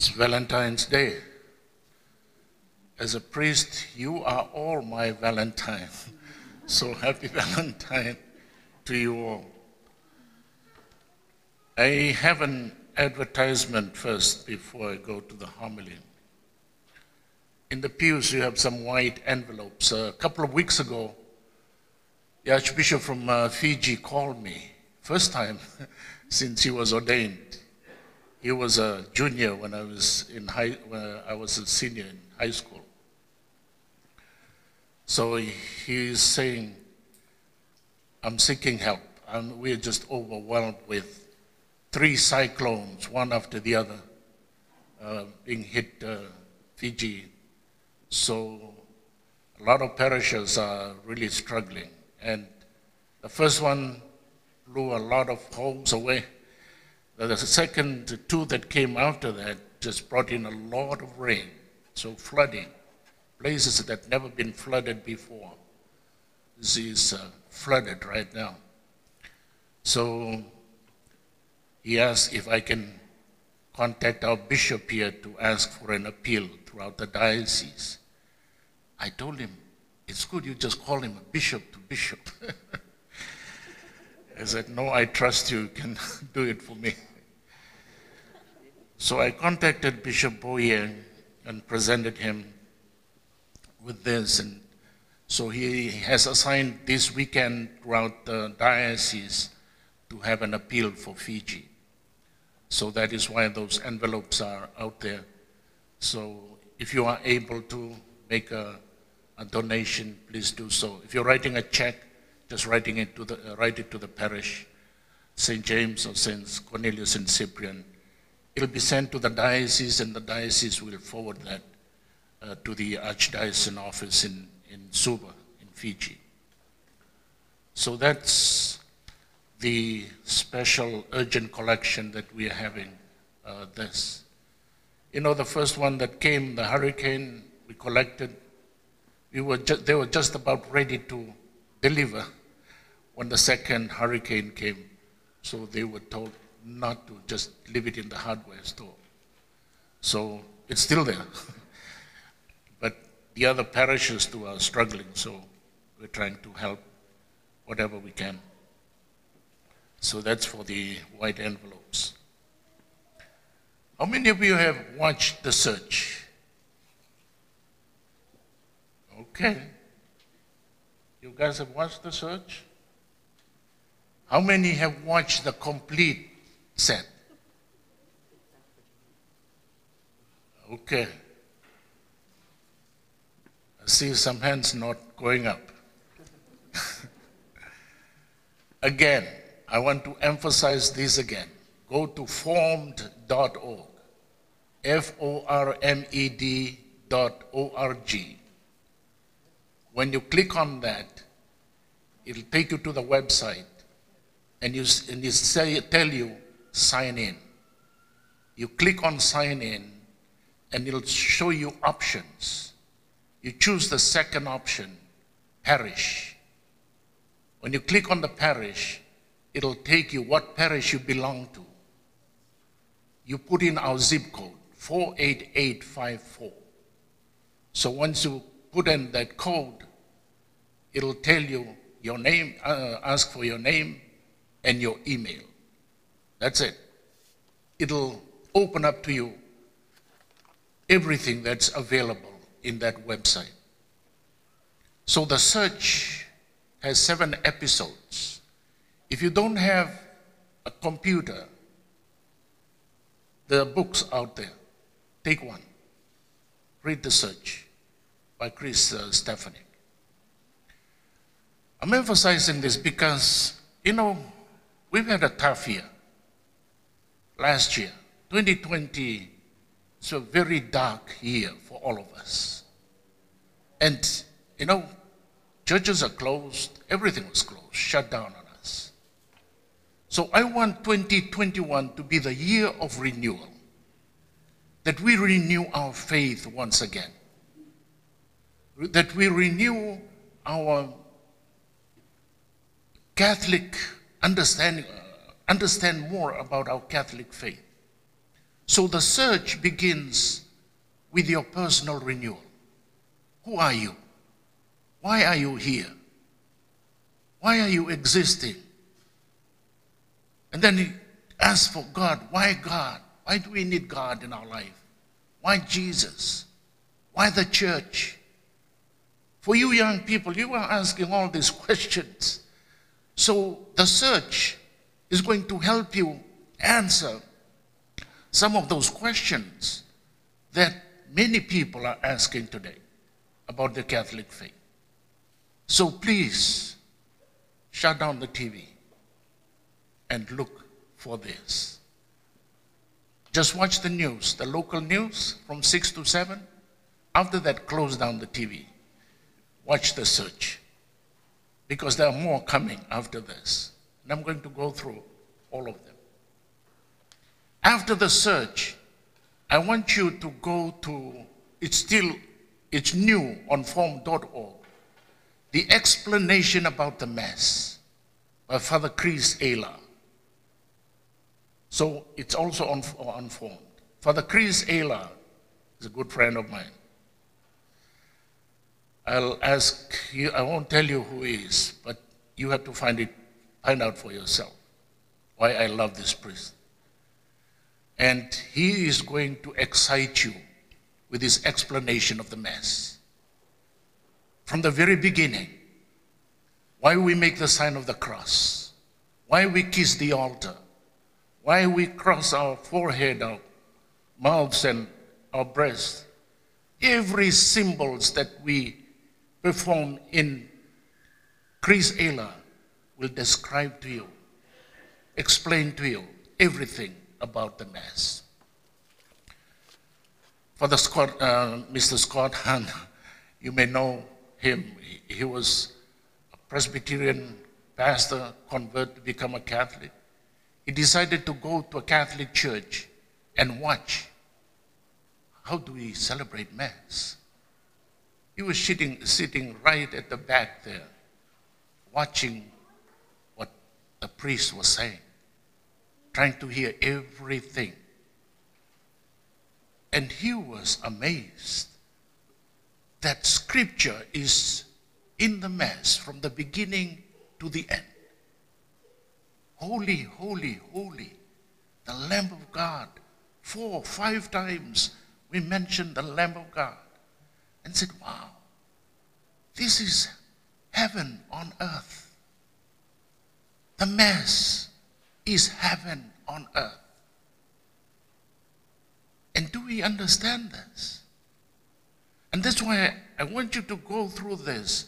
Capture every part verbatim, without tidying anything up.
It's Valentine's Day. As a priest, you are all my Valentine. So happy Valentine to you all. I have an advertisement first before I go to the homily. In the pews, you have some white envelopes. A couple of weeks ago, the Archbishop from uh, Fiji called me, first time since he was ordained. He was a junior when I was in high, when I was a senior in high school. So he is saying, I'm seeking help. And we're just overwhelmed with three cyclones, one after the other, uh, being hit uh, Fiji. So a lot of parishes are really struggling. And the first one blew a lot of homes away. The second two that came after that just brought in a lot of rain, so flooding, places that never been flooded before. This is uh, flooded right now. So he asked if I can contact our bishop here to ask for an appeal throughout the diocese. I told him, it's good you just call him a bishop to bishop. I said, no, I trust you, you can do it for me. So I contacted Bishop Boyer and presented him with this. And so he has assigned this weekend throughout the diocese to have an appeal for Fiji. So that is why those envelopes are out there. So if you are able to make a, a donation, please do so. If you're writing a check, just writing it to the, uh, write it to the parish, Saint James or Saints Cornelius and Cyprian. It'll be sent to the diocese, and the diocese will forward that uh, to the archdiocesan office in, in Suva, in Fiji. So that's the special urgent collection that we are having uh, this. You know, the first one that came, the hurricane, we collected. We were ju- they were just about ready to deliver when the second hurricane came. So they were told not to just leave it in the hardware store. So it's still there. But the other parishes too are struggling, so we're trying to help whatever we can. So that's for the white envelopes. How many of you have watched The Search? Okay. You guys have watched The Search? How many have watched the complete set? Okay. I see some hands not going up. Again, I want to emphasize this again. Go to formed dot org, F O R M E D dot O R G. When you click on that, it'll take you to the website, and you and you say, tell you, sign in. You click on sign in, and it'll show you options. You choose the second option, parish. When you click on the parish, it'll take you what parish you belong to. You put in our zip code, four eight eight five four. So once you put in that code, it'll tell you your name, uh, ask for your name and your email. That's it. It'll open up to you everything that's available in that website. So The Search has seven episodes. If you don't have a computer, there are books out there. Take one. Read The Search by Chris uh, Stefanik. I'm emphasizing this because, you know, we've had a tough year. Last year, twenty twenty, it's a very dark year for all of us. And, you know, churches are closed, everything was closed, shut down on us. So I want twenty twenty-one to be the year of renewal, that we renew our faith once again, that we renew our Catholic understanding, understand more about our Catholic faith. So the search begins with your personal renewal. Who are you? Why are you here? Why are you existing? And then ask for God. Why God? Why do we need God in our life? Why Jesus? Why the church? For you young people, you are asking all these questions. So the search is going to help you answer some of those questions that many people are asking today about the Catholic faith. So please shut down the T V and look for this. Just watch the news, the local news from six to seven. After that, close down the T V. Watch the search, because there are more coming after this. And I'm going to go through all of them. After the search, I want you to go to, it's still, it's new on formed dot org, the explanation about the Mass by Father Chris Ayla. So it's also on, on Formed. Father Chris Ayla is a good friend of mine. I'll ask you, I won't tell you who he is, but you have to find it, find out for yourself why I love this priest. And he is going to excite you with his explanation of the Mass. From the very beginning, why we make the sign of the cross, why we kiss the altar, why we cross our forehead, our mouths, and our breasts. Every symbols that we perform in Chris Ayla will describe to you, explain to you everything about the Mass. Father Scott, uh, Mister Scott Hahn, you may know him. He, he was a Presbyterian pastor, convert to become a Catholic. He decided to go to a Catholic church and watch how do we celebrate Mass. He was sitting, sitting right at the back there, watching what the priest was saying, trying to hear everything. And he was amazed that Scripture is in the Mass from the beginning to the end. Holy, holy, holy, the Lamb of God. Four, five times we mentioned the Lamb of God and said, wow, this is heaven on earth. The Mass is heaven on earth. And do we understand this? And that's why I, I want you to go through this,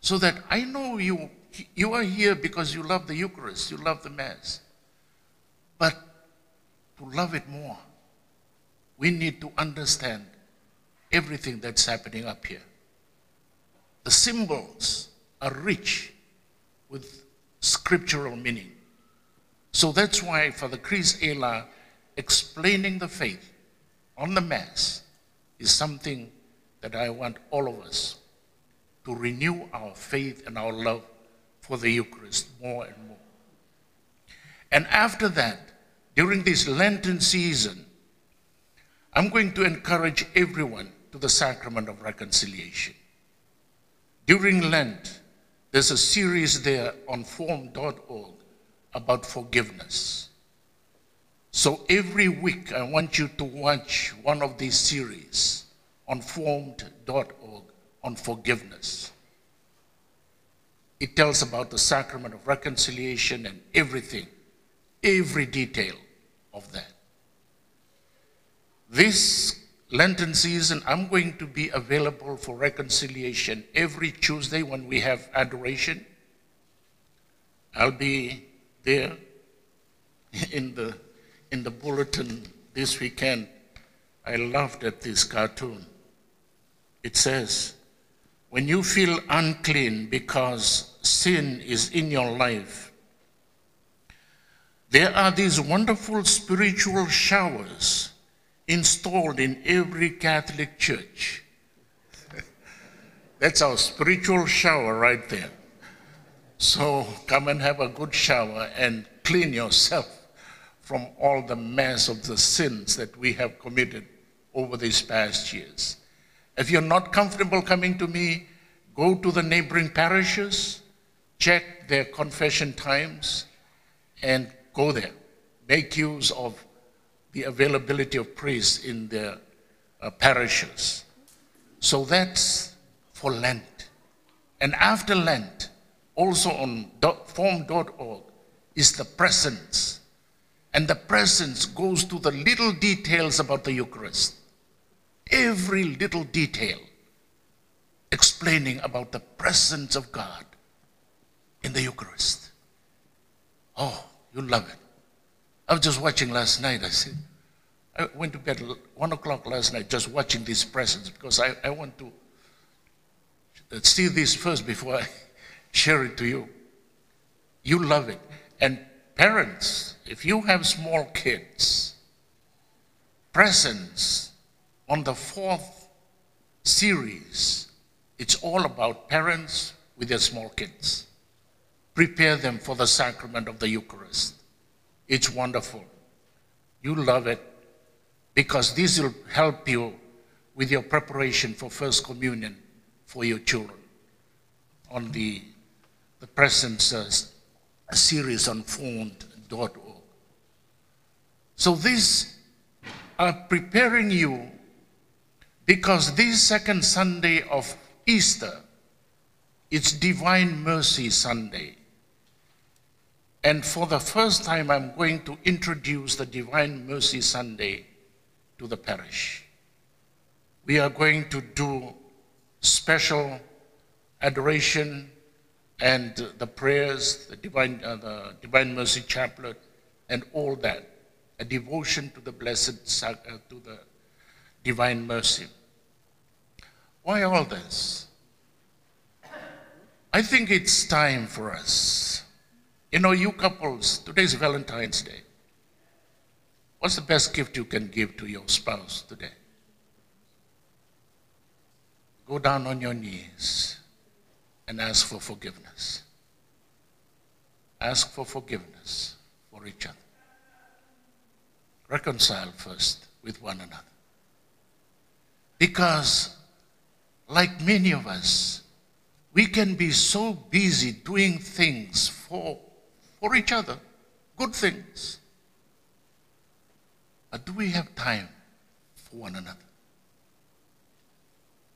so that I know you, you are here because you love the Eucharist, you love the Mass. But to love it more, we need to understand everything that's happening up here. The symbols are rich with scriptural meaning. So that's why Father Chris Ayla explaining the faith on the Mass is something that I want all of us to renew our faith and our love for the Eucharist more and more. And after that, during this Lenten season, I'm going to encourage everyone to the Sacrament of Reconciliation. During Lent, there's a series there on formed dot org about forgiveness. So every week I want you to watch one of these series on formed dot org on forgiveness. It tells about the Sacrament of Reconciliation and everything, every detail of that. This Lenten season, I'm going to be available for reconciliation every Tuesday when we have adoration. I'll be there in the, in the bulletin this weekend. I laughed at this cartoon. It says, when you feel unclean because sin is in your life, there are these wonderful spiritual showers installed in every Catholic church. That's our spiritual shower right there. So come and have a good shower and clean yourself from all the mess of the sins that we have committed over these past years. If you're not comfortable coming to me, go to the neighboring parishes, check their confession times, and go there. Make use of the availability of priests in their uh, parishes. So that's for Lent. And after Lent, also on formed dot org, is the presence. And the presence goes to the little details about the Eucharist. Every little detail explaining about the presence of God in the Eucharist. Oh, you love it. I was just watching last night. I said, I went to bed one o'clock last night just watching this presence because I, I want to see this first before I share it to you. You love it. And parents, if you have small kids, presence on the fourth series, it's all about parents with their small kids. Prepare them for the sacrament of the Eucharist. It's wonderful. You love it because this will help you with your preparation for First Communion for your children on the, the presence uh, series on formed dot org. So these are preparing you because this second Sunday of Easter, it's Divine Mercy Sunday. And for the first time, I'm going to introduce the Divine Mercy Sunday to the parish. We are going to do special adoration and the prayers, the Divine, uh, the Divine Mercy Chaplet, and all that, a devotion to the Blessed, uh, to the Divine Mercy. Why all this? I think it's time for us. You know, you couples, today's Valentine's Day. What's the best gift you can give to your spouse today? Go down on your knees and ask for forgiveness. Ask for forgiveness for each other. Reconcile first with one another. Because, like many of us, we can be so busy doing things for, for each other, good things. But do we have time for one another?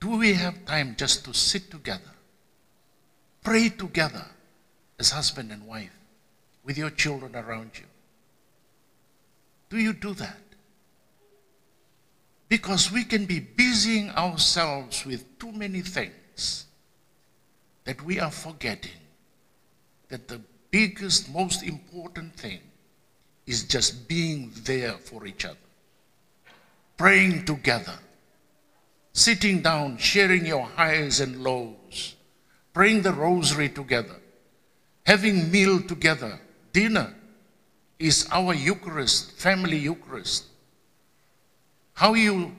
Do we have time just to sit together, pray together as husband and wife with your children around you? Do you do that? Because we can be busying ourselves with too many things that we are forgetting that the biggest, most important thing is just being there for each other, praying together, sitting down, sharing your highs and lows, praying the rosary together, having meal together. Dinner is our Eucharist, family Eucharist. How you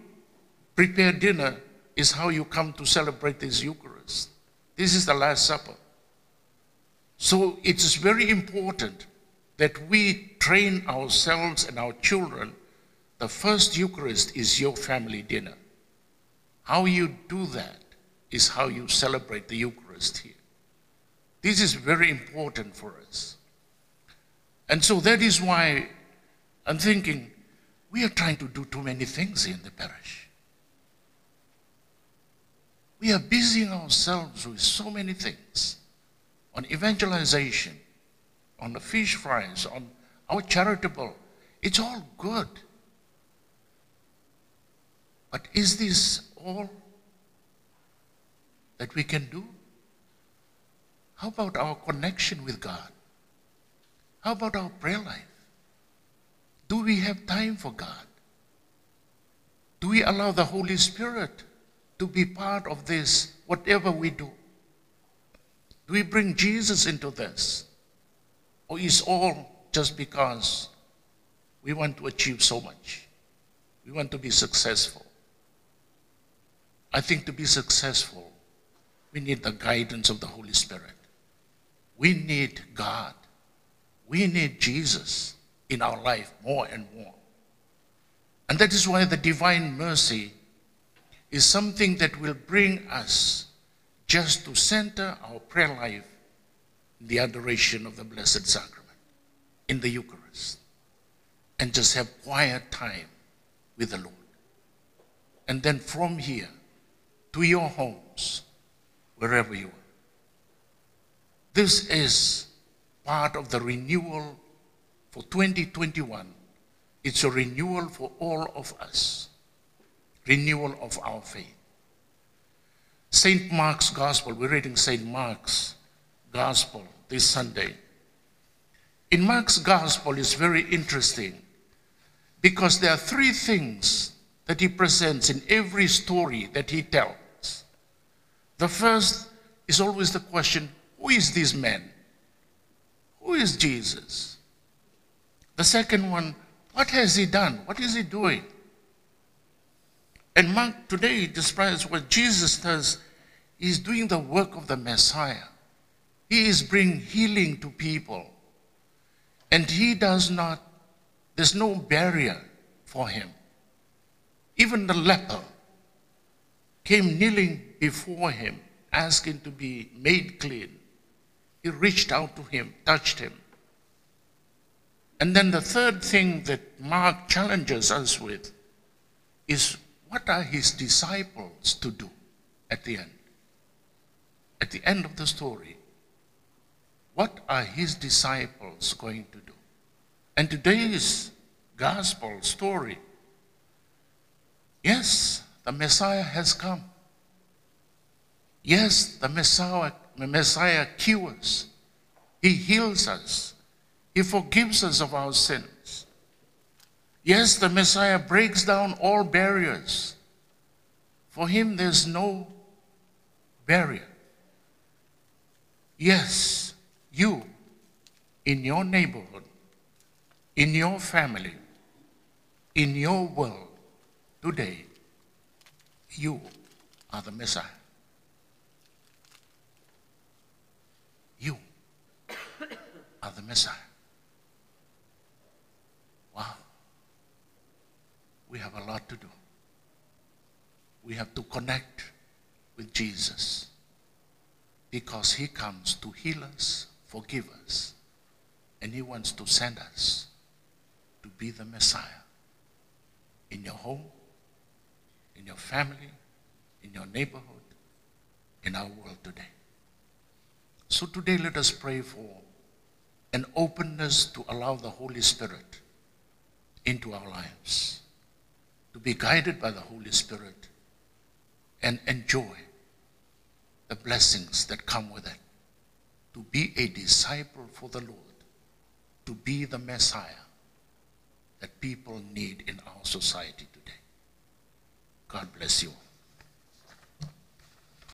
prepare dinner is how you come to celebrate this Eucharist. This is the Last Supper. So it is very important that we train ourselves and our children. The first Eucharist is your family dinner. How you do that is how you celebrate the Eucharist here. This is very important for us. And so that is why I'm thinking we are trying to do too many things in the parish. We are busying ourselves with so many things on evangelization, on the fish fries, on our charitable. It's all good. But is this all that we can do? How about our connection with God? How about our prayer life? Do we have time for God? Do we allow the Holy Spirit to be part of this, whatever we do? Do we bring Jesus into this? Or is all just because we want to achieve so much? We want to be successful. I think to be successful, we need the guidance of the Holy Spirit. We need God. We need Jesus in our life more and more. And that is why the divine mercy is something that will bring us just to center our prayer life in the adoration of the Blessed Sacrament, in the Eucharist, and just have quiet time with the Lord. And then from here to your homes, wherever you are. This is part of the renewal for twenty twenty-one. It's a renewal for all of us. Renewal of our faith. Saint Mark's Gospel, we're reading Saint Mark's Gospel this Sunday. In Mark's Gospel is very interesting because there are three things that he presents in every story that he tells. The first is always the question, who is this man? Who is Jesus? The second one, what has he done? What is he doing? And Mark today describes what Jesus does. He's doing the work of the Messiah. He is bringing healing to people. And he does not, there's no barrier for him. Even the leper came kneeling before him, asking to be made clean. He reached out to him, touched him. And then the third thing that Mark challenges us with is, what are his disciples to do at the end? At the end of the story, what are his disciples going to do? And today's gospel story, yes, the Messiah has come. Yes, the Messiah, the Messiah cures. He heals us. He forgives us of our sins. Yes, the Messiah breaks down all barriers. For him, there's no barrier. Yes, you, in your neighborhood, in your family, in your world, today, you are the Messiah. You are the Messiah. Wow. We have a lot to do. We have to connect with Jesus because he comes to heal us, forgive us, and he wants to send us to be the Messiah in your home, in your family, in your neighborhood, in our world today. So today let us pray for an openness to allow the Holy Spirit into our lives, to be guided by the Holy Spirit and enjoy the blessings that come with it. To be a disciple for the Lord, to be the Messiah that people need in our society today. God bless you.